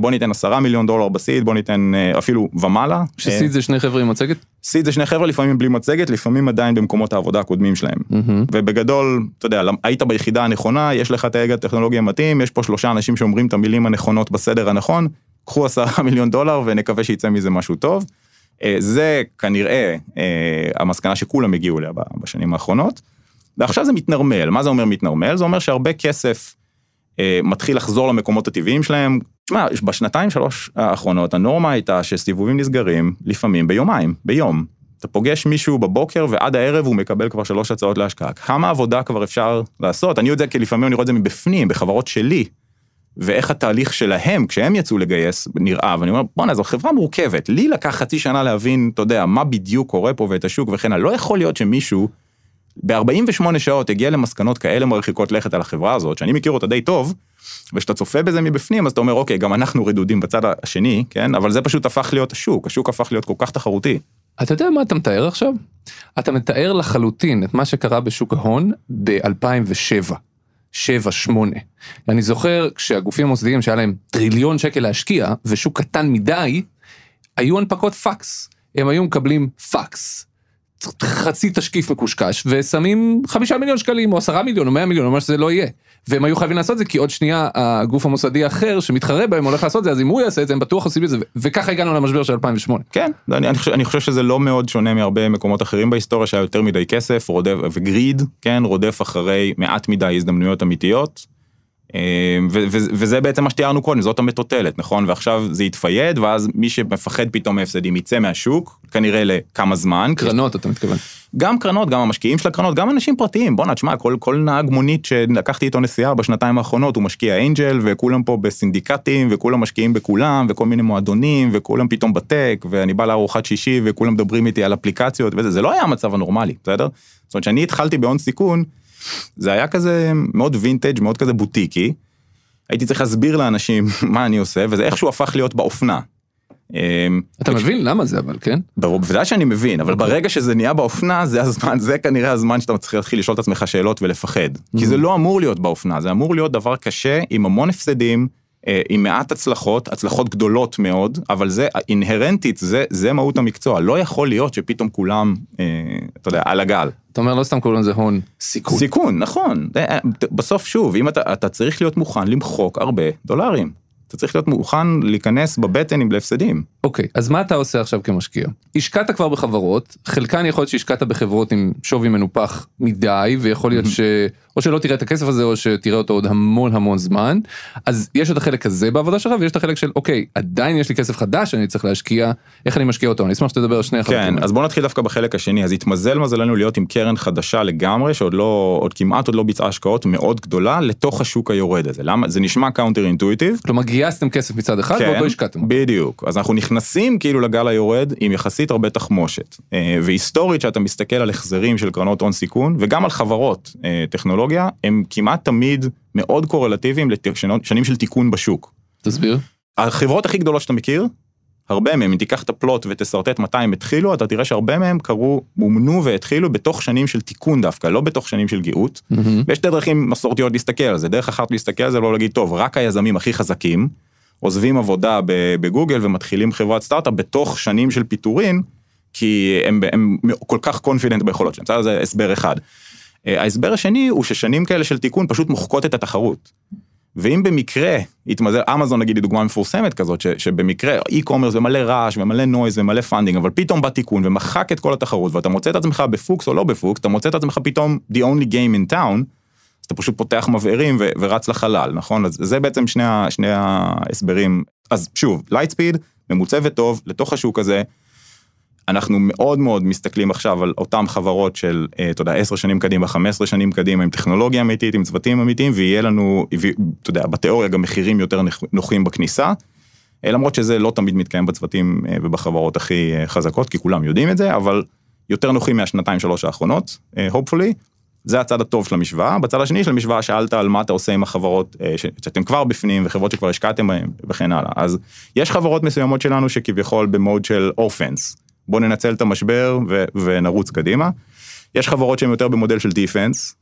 בוא ניתן עשרה מיליון דולר בסיד, בוא ניתן אפילו ומעלה. שסיד זה שני חבר'ה עם מצגת? סיד זה שני חבר'ה, לפעמים בלי מצגת, לפעמים עדיין במקומות העבודה הקודמים שלהם. ובגדול, אתה יודע, היית ביחידה הנכונה, יש לך תייגת טכנולוגיה מתאים, יש פה שלושה אנשים שאומרים את המילים הנכונות בסדר הנכון, קחו עשרה מיליון דולר ונקווה שיצא מזה משהו טוב. זה כנראה המסקנה שכולם הגיעו אליה בשנים האחרונות. ועכשיו זה מתנרמל. מה זה אומר מתנרמל? זה אומר שהרבה כסף מתחיל לחזור למקומות הטבעיים שלהם. תשמע, בשנתיים שלוש האחרונות, הנורמה הייתה שסיבובים נסגרים לפעמים ביומיים, ביום. אתה פוגש מישהו בבוקר ועד הערב הוא מקבל כבר שלוש הצעות להשקעה. כמה עבודה כבר אפשר לעשות? אני יודע כי לפעמים אני רואה את זה מבפנים, בחברות שלי, ואיך התהליך שלהם, כשהם יצאו לגייס, נראה, ואני אומר, בוא נעזור, חברה מורכבת, לי לקח חצי שנה להבין, אתה יודע, מה בדיוק קורה פה ואת השוק וכן, לא יכול להיות שמישהו ב-ארבעים ושמונה שעות הגיע למסקנות כאלה מרחיקות לכת על החברה הזאת, שאני מכיר אותה די טוב, ושאתה צופה בזה מבפנים, אז אתה אומר, אוקיי, גם אנחנו רדודים בצד השני, כן? אבל זה פשוט הפך להיות השוק, השוק הפך להיות כל כך תחרותי. אתה יודע מה אתה מתאר עכשיו? אתה מתאר לחלוטין את מה שקרה בשוק ההון ב-אלפיים ושבע. שבע שמונה. אני זוכר כשהגופים המוסדיים שהיה להם טריליון שקל להשקיע, ושוק קטן מדי, היו הנפקות פקס. הם היו מקבלים פקס. חצי תשקיף מקושקש, ושמים חמישה מיליון שקלים, או עשרה מיליון, או מאה מיליון, או מה שזה לא יהיה. והם היו חייבים לעשות זה, כי עוד שנייה, הגוף המוסדי האחר, שמתחרה בהם, הולך לעשות זה, אז אם הוא יעשה את זה, הם בטוח עושים את זה, וככה הגענו למשבר של אלפיים ושמונה. כן, אני, אני, חושב, אני חושב שזה לא מאוד שונה מהרבה מקומות אחרים בהיסטוריה, שהיה יותר מדי כסף, רודף, וגריד, כן, רודף אחרי מעט מדי הזדמנויות אמיתיות, וזה בעצם מה שתיארנו קודם, זאת המטוטלת, נכון? ועכשיו זה יתפייד, ואז מי שמפחד פתאום מהפסדים יצא מהשוק, כנראה לכמה זמן. קרנות, אתה מתכוון. גם קרנות, גם המשקיעים של הקרנות, גם אנשים פרטיים. בוא נשמע, כל, כל נהג מונית שלקחתי איתו נסיעה בשנתיים האחרונות, הוא משקיע אנג'ל, וכולם פה בסינדיקטים, וכולם משקיעים בכולם, וכל מיני מועדונים, וכולם פתאום בטק, ואני בא לארוחת שישי, וכולם מדברים איתי על אפליקציות, וזה, זה לא היה המצב הנורמלי, בסדר? זאת אומרת, שאני התחלתי בהון סיכון, זה היה כזה מאוד וינטג', מאוד כזה בוטיקי, הייתי צריך להסביר לאנשים מה אני עושה, וזה איכשהו הפך להיות באופנה. אתה מבין למה זה אבל, כן? בוודאי שאני מבין, אבל ברגע שזה נהיה באופנה, זה הזמן, זה כנראה הזמן שאתה צריך להתחיל לשאול את עצמך שאלות ולפחד, כי זה לא אמור להיות באופנה, זה אמור להיות דבר קשה, עם המון הפסדים, עם מעט הצלחות, הצלחות גדולות מאוד, אבל זה, אינהרנטית, זה, זה מהות המקצוע. לא יכול להיות שפתאום כולם, אתה יודע, על הגל. אתה אומר, לא סתם כולם זה הון סיכון. סיכון, נכון. בסוף שוב, אם אתה, אתה צריך להיות מוכן למחוק הרבה דולרים. אתה צריך להיות מוכן להיכנס בבטן עם להפסדים. אוקיי, אז מה אתה עושה עכשיו כמשקיע? השקעת כבר בחברות, חלקן יכול להיות שהשקעת בחברות עם שווי מנופח מדי, ויכול להיות ש... או שלא תראה את הכסף הזה, או שתראה אותו עוד המון המון זמן, אז יש את החלק הזה בעבודה שלך, ויש את החלק של, אוקיי, עדיין יש לי כסף חדש, אני צריך להשקיע, איך אני משקיע אותו? אני אשמח שתדבר שני החלקים. כן, אז בואו נתחיל דווקא בחלק השני, אז התמזל מזלנו להיות עם קרן חדשה לגמרי, שעוד לא, עוד כמעט עוד לא ביצעה השקעות מאוד גדולה, לתוך השוק היורד הזה. למה? זה נשמע counter-intuitive. כלומר, גייסתם כסף מצד אחד, כן, ועוד לא השקעתם. בדיוק. אז אנחנו נכנסים, כאילו, לגל היורד, עם יחסית הרבה תחמושת. והיסטורית, שאתה מסתכל על החזרים של קרנות הון סיכון, וגם על חברות, טכנולוגיה, הם כמעט תמיד מאוד קורלטיביים לשנים של תיקון בשוק. תסביר. החברות הכי גדולות שאתה מכיר, הרבה מהם, אם תיקח את הפלוט ותסרטט מתי הם התחילו, אתה תראה שהרבה מהם קרו, מומנו והתחילו בתוך שנים של תיקון דווקא, לא בתוך שנים של גאות. Mm-hmm. ויש שתי דרכים מסורתיות להסתכל על זה. דרך אחת להסתכל על זה, לא להגיד, טוב, רק היזמים הכי חזקים, עוזבים עבודה בגוגל ומתחילים חברת סטארט-אפ בתוך שנים של פיטורין, כי הם, הם כל כך קונפידנט ביכולות שלהם. זה הסבר אחד. ההסבר השני הוא ששנים כאלה של תיקון פשוט מוחקות את התחרות. ואם במקרה, התמזל, אמזון נגיד היא דוגמה מפורסמת כזאת, ש, שבמקרה אי-קומרס ומלא רעש ומלא נויז ומלא פנדינג, אבל פתאום בא תיקון ומחק את כל התחרות, ואתה מוצא את עצמך בפוקס או לא בפוקס, אתה מוצא את עצמך פתאום the only game in town, אז אתה פשוט פותח מבערים ו, ורץ לחלל, נכון? אז זה בעצם שני, שני ההסברים. אז שוב, לייטספיד, ממוצע וטוב, לתוך השוק הזה, אנחנו מאוד מאוד מסתכלים עכשיו על אותם חברות של, אתה יודע, עשר שנים קדימה, חמש עשרה שנים קדימה, עם טכנולוגיה אמיתית, עם צוותים אמיתיים, ויהיה לנו, אתה יודע, בתיאוריה גם מחירים יותר נוחים בכניסה, למרות שזה לא תמיד מתקיים בצוותים ובחברות הכי חזקות, כי כולם יודעים את זה, אבל יותר נוחים מהשנתיים שלוש האחרונות, hopefully, זה הצד הטוב של המשוואה. בצד השני של המשוואה שאלת על מה אתה עושה עם החברות שאתם כבר בפנים, וחברות שכבר השקעתם בהן, וכן הלאה. אז יש חברות מסוימות שלנו שכביכול במוד של offense. בוא ננצל את המשבר ו- ונרוץ קדימה. יש חברות שהן יותר במודל של דיפנס,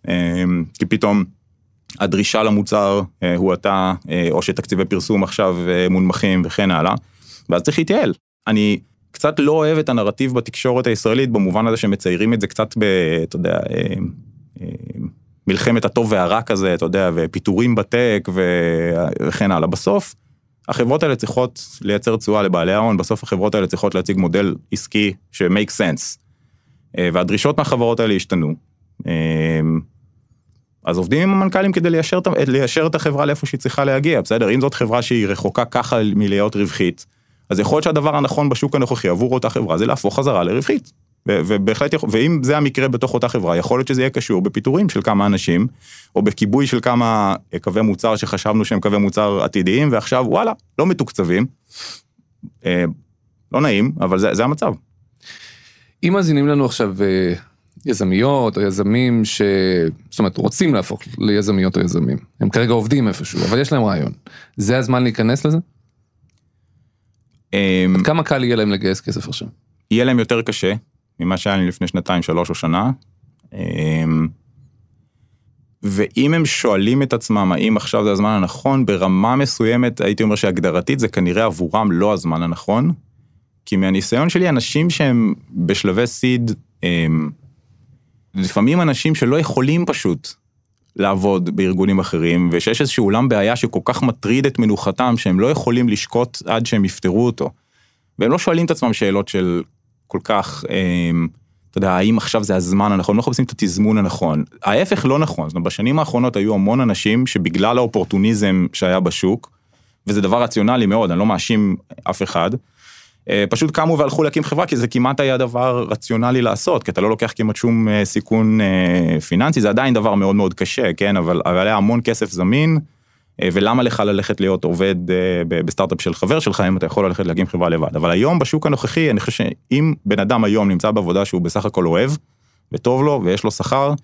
כי פתאום הדרישה למוצר הוא אתה, או שתקציבי פרסום עכשיו מונמכים וכן הלאה, ואז צריך להתייעל. אני קצת לא אוהב את הנרטיב בתקשורת הישראלית, במובן הזה שמציירים את זה קצת ב... אתה יודע, מלחמת הטוב והרע כזה, אתה יודע, ופיטורים בטק וכן הלאה. בסוף, החברות האלה צריכות לייצר תשואה לבעלי ההון, בסוף החברות האלה צריכות להציג מודל עסקי ש-make sense, והדרישות מהחברות האלה השתנו. אז עובדים עם המנכ"לים כדי ליישר, ליישר את החברה לאיפה שהיא צריכה להגיע, בסדר? אם זאת חברה שהיא רחוקה ככה מלהיות רווחית, אז יכול להיות שהדבר הנכון בשוק הנוכחי עבור אותה חברה, זה להפוך חזרה לרווחית. ובהחלט, ואם זה המקרה בתוך אותה חברה, יכול להיות שזה יהיה קשור בפיטורים של כמה אנשים, או בכיבוי של כמה קווי מוצר שחשבנו שהם קווי מוצר עתידיים, ועכשיו, וואלה, לא מתוקצבים, לא נעים, אבל זה, זה המצב. אם מאזינים לנו עכשיו יזמיות או יזמים ש... זאת אומרת, רוצים להפוך ליזמיות או יזמים, הם כרגע עובדים איפשהו, אבל יש להם רעיון. זה הזמן להיכנס לזה? עד כמה קל יהיה להם לגייס כסף עכשיו? יהיה להם יותר קשה, ממה שהיה לי לפני שנתיים, שלוש או שנה, ואם הם שואלים את עצמם, האם עכשיו זה הזמן הנכון, ברמה מסוימת, הייתי אומר שהגדרתית, זה כנראה עבורם לא הזמן הנכון, כי מהניסיון שלי, אנשים שהם בשלבי סיד, לפעמים אנשים שלא יכולים פשוט לעבוד בארגונים אחרים, ושיש איזשהו אולם בעיה שכל כך מטריד את מנוחתם, שהם לא יכולים לשקוט עד שהם יפתרו אותו, והם לא שואלים את עצמם שאלות של... כל כך, אתה יודע, האם עכשיו זה הזמן הנכון, לא חופשים את התזמון הנכון. ההפך לא נכון, זאת אומרת, בשנים האחרונות היו המון אנשים שבגלל האופורטוניזם שהיה בשוק, וזה דבר רציונלי מאוד, אני לא מאשים אף אחד, פשוט קמו והלכו להקים חברה, כי זה כמעט היה דבר רציונלי לעשות, כי אתה לא לוקח כמעט שום סיכון פיננסי, זה עדיין דבר מאוד מאוד קשה, כן, אבל היה המון כסף זמין, ולמה לך ללכת להיות עובד בסטארט-אפ של חבר שלך, אם אתה יכול ללכת להקים חברה לבד. אבל היום בשוק הנוכחי, אני חושב שאם בן אדם היום נמצא בעבודה שהוא בסך הכל אוהב, וטוב לו, ויש לו שכר,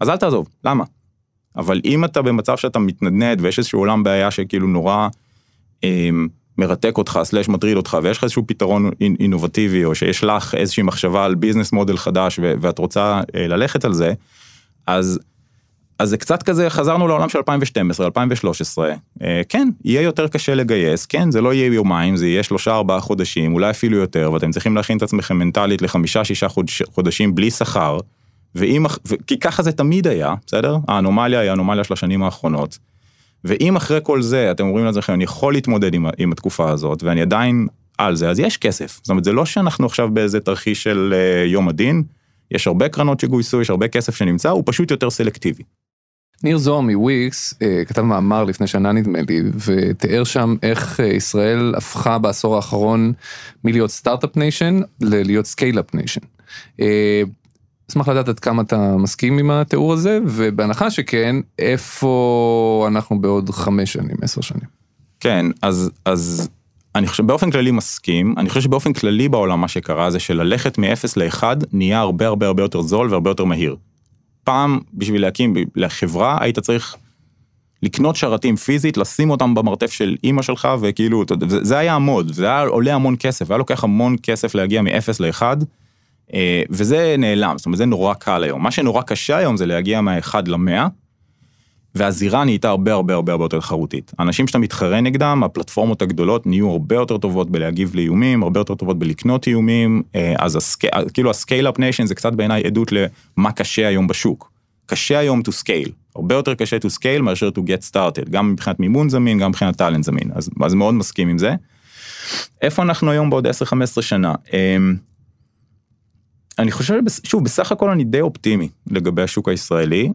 אז אל תעזוב, למה? אבל אם אתה במצב שאתה מתנדנד, ויש איזשהו עולם בעיה שכאילו נורא אה, מרתק אותך, סלש מטריד אותך, ויש לך איזשהו פתרון אינ- אינובטיבי, או שיש לך איזושהי מחשבה על ביזנס מודל חדש, ו- ואת רוצה אה, ללכת על זה, אז... אז זה קצת כזה, חזרנו לעולם של אלפיים ושתים עשרה, אלפיים ושלוש עשרה, כן, יהיה יותר קשה לגייס, כן, זה לא יהיה יומיים, זה יהיה שלושה, ארבעה חודשים, אולי אפילו יותר, ואתם צריכים להכין את עצמכם מנטלית לחמישה, שישה חודשים בלי שכר, כי ככה זה תמיד היה, בסדר? האנומליה היא האנומליה של השנים האחרונות, ואם אחרי כל זה, אתם אומרים לעצמכם, אני יכול להתמודד עם התקופה הזאת, ואני עדיין על זה, אז יש כסף. זאת אומרת, זה לא שאנחנו עכשיו באיזה תרחיש של יום הדין, יש הרבה קרנות שגויסו, יש הרבה כסף שנמצא, הוא פשוט יותר סלקטיבי. ניר זוהר מוויקס כתב מאמר לפני שנה נדמה לי, ותיאר שם איך ישראל הפכה בעשור האחרון מלהיות סטארט-אפ ניישן, ללהיות סקייל-אפ ניישן. אשמח לדעת עד כמה אתה מסכים עם התיאור הזה, ובהנחה שכן, איפה אנחנו בעוד חמש שנים, עשר שנים? כן, אז, אז אני חושב באופן כללי מסכים, אני חושב שבאופן כללי בעולם מה שקרה זה שללכת מ-אפס ל-אחד נהיה הרבה הרבה הרבה יותר זול והרבה יותר מהיר. פעם, בשביל להקים לחברה, היית צריך לקנות שרתים פיזית, לשים אותם במרתף של אמא שלך, וכאילו, זה היה עמוד, זה היה עולה המון כסף, היה לוקח המון כסף להגיע מאפס לאחד, וזה נעלם, זאת אומרת, זה נורא קל היום. מה שנורא קשה היום זה להגיע מהאחד למאה, והזירה נהייתה הרבה הרבה הרבה הרבה יותר חרותית. האנשים שאתה מתחרה נגדם, הפלטפורמות הגדולות נהיו הרבה יותר טובות בלהגיב לאיומים, הרבה יותר טובות בלקנות איומים, אז הסק... כאילו ה-scale-up nation זה קצת בעיניי עדות למה קשה היום בשוק. קשה היום to scale, הרבה יותר קשה to scale מאשר to get started, גם מבחינת מימון זמין, גם מבחינת טלנט זמין, אז, אז מאוד מסכים עם זה. איפה אנחנו היום בעוד עשר חמש עשרה שנה? אני חושב, שוב, בסך הכל אני די אופטימי לגבי השוק הישראלי,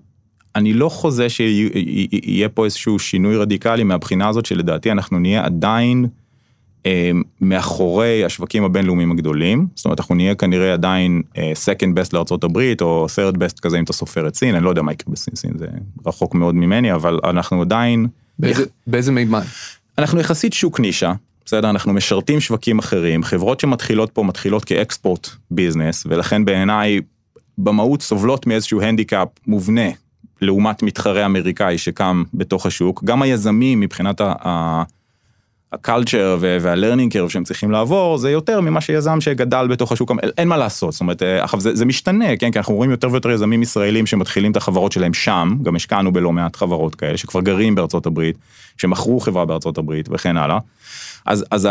אני לא חוזה שיהיה פה איזשהו שינוי רדיקלי מהבחינה הזאת, שלדעתי אנחנו נהיה עדיין אה, מאחורי השווקים הבינלאומיים הגדולים, זאת אומרת, אנחנו נהיה כנראה עדיין אה, second best לארצות הברית, או third best כזה אם אתה סופר את סין, אני לא יודע מה יקרה בסין, סין זה רחוק מאוד ממני, אבל אנחנו עדיין... באיזה, יח... באיזה מימן? אנחנו יחסית שוק נישה, בסדר, אנחנו משרתים שווקים אחרים, חברות שמתחילות פה מתחילות כאקספורט ביזנס, ולכן בעיניי במהות סובלות מאיזשהו הנדיקאפ מובנה, לעומת מתחרה אמריקאי שקם בתוך השוק, גם היזמים מבחינת הקלצ'ר והלרנינג קרב שהם צריכים לעבור, זה יותר ממה שיזם שגדל בתוך השוק, אין מה לעשות, זאת אומרת, זה משתנה, כי אנחנו רואים יותר ויותר יזמים ישראלים שמתחילים את החברות שלהם שם, גם השקענו בלא מעט חברות כאלה, שכבר גרים בארצות הברית, שמכרו חברה בארצות הברית וכן הלאה, אז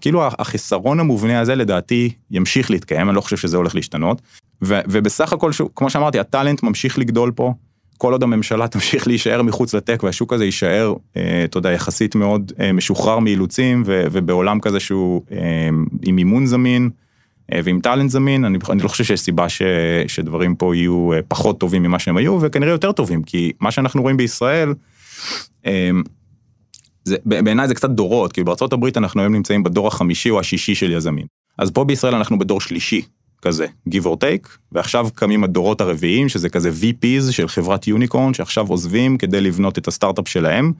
כאילו החיסרון המובנה הזה לדעתי ימשיך להתקיים, אני לא חושב שזה הולך להשתנות, ובסך הכל, כמו שאמרתי, הטלנט ממשיך לגדול פה, כל עוד הממשלה תמשיך להישאר מחוץ לטק, והשוק הזה יישאר, אתה יודע, יחסית מאוד משוחרר מאילוצים, ובעולם כזה שהוא עם אימון זמין, ועם טלנט זמין, אני לא חושב שיש סיבה שדברים פה יהיו פחות טובים ממה שהם היו, וכנראה יותר טובים, כי מה שאנחנו רואים בישראל, בעיניי זה קצת דורות, כי בארצות הברית אנחנו היום נמצאים בדור החמישי או השישי של יזמים. אז פה בישראל אנחנו בדור שלישי. כזה, give or take, ועכשיו קמים הדורות הרביעים, שזה כזה וי פיז של חברת יוניקורן, שעכשיו עוזבים כדי לבנות את הסטארט-אפ שלהם,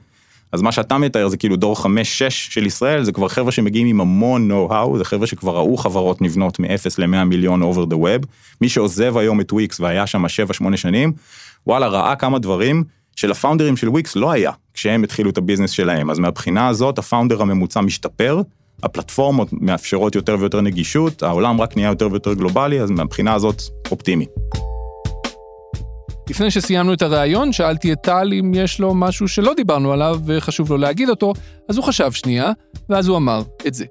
אז מה שאתה מתאר זה כאילו דור חמש שש של ישראל, זה כבר חבר'ה שמגיעים עם המון know-how, זה חבר'ה שכבר ראו חברות נבנות מ-אפס ל-מאה מיליון over the web, מי שעוזב היום את וויקס והיה שם שבע שמונה שנים, וואלה, ראה כמה דברים של הפאונדרים של וויקס לא היה, כשהם התחילו את הביזנס שלהם, אז מהבחינה הזאת, הפאונדר הממוצע משתפר, הפלטפורמות מאפשרות יותר ויותר נגישות, העולם רק נהיה יותר ויותר גלובלי, אז מהבחינה הזאת אופטימי. לפני שסיימנו את הרעיון, שאלתי את טל אם יש לו משהו שלא דיברנו עליו וחשוב לו להגיד אותו, אז הוא חשב שנייה, ואז הוא אמר את זה.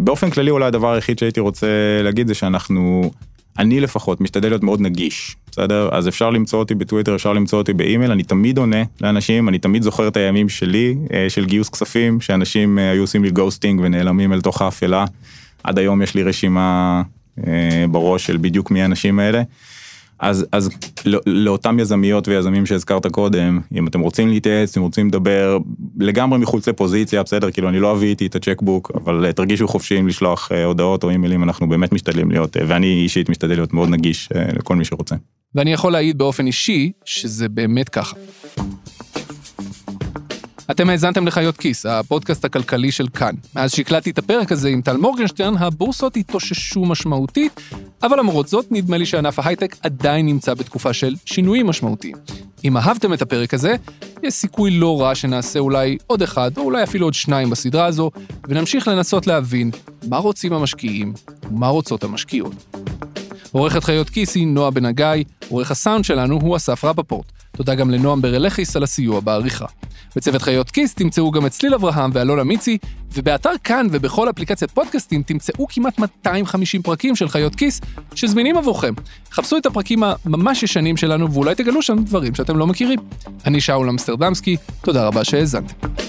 באופן כללי אולי הדבר היחיד שהייתי רוצה להגיד זה שאנחנו, אני לפחות, משתדל להיות מאוד נגיש, בסדר? אז אפשר למצוא אותי בטוויטר, אפשר למצוא אותי באימייל, אני תמיד עונה לאנשים, אני תמיד זוכר את הימים שלי, של גיוס כספים, שאנשים היו עושים לי גוסטינג ונעלמים אל תוך האפלה, עד היום יש לי רשימה בראש של בדיוק מי האנשים האלה, אז, אז לא, לאותם יזמיות ויזמים שהזכרת קודם, אם אתם רוצים להתייעץ, אתם רוצים לדבר, לגמרי מחוץ לפוזיציה, בסדר, כאילו אני לא אביא איתי את הצ'קבוק, אבל תרגישו חופשיים לשלוח הודעות או אימיילים, אנחנו באמת משתדלים להיות, ואני אישית משתדל להיות מאוד נגיש לכל מי שרוצה. ואני יכול להעיד באופן אישי שזה באמת ככה. אתם האזנתם לחיות כיס, הפודקאסט הכלכלי של כאן. מאז שהקלטתי את הפרק הזה עם טל מורגנשטרן, הבורסות התאוששו משמעותית, אבל למרות זאת, נדמה לי שענף ההייטק עדיין נמצא בתקופה של שינויים משמעותיים. אם אהבתם את הפרק הזה, יש סיכוי לא רע שנעשה אולי עוד אחד, או אולי אפילו עוד שניים בסדרה הזו, ונמשיך לנסות להבין מה רוצים המשקיעים ומה רוצות המשקיעות. עורכת חיות כיס היא נועה בן הגיא, עורך הסאונד שלנו הוא אסף רפפורט. תודה גם לנועם ברלכיס על הסיוע בעריכה. בצוות חיות כיס תמצאו גם את סליל אברהם ואלונה מיצי, ובאתר כאן ובכל אפליקציית פודקאסטים תמצאו כמעט מאתיים וחמישים פרקים של חיות כיס שזמינים עבורכם. חפשו את הפרקים הממש ישנים שלנו ואולי תגלו שם דברים שאתם לא מכירים. אני שאול אמסטרדמסקי, תודה רבה שהאזנתם.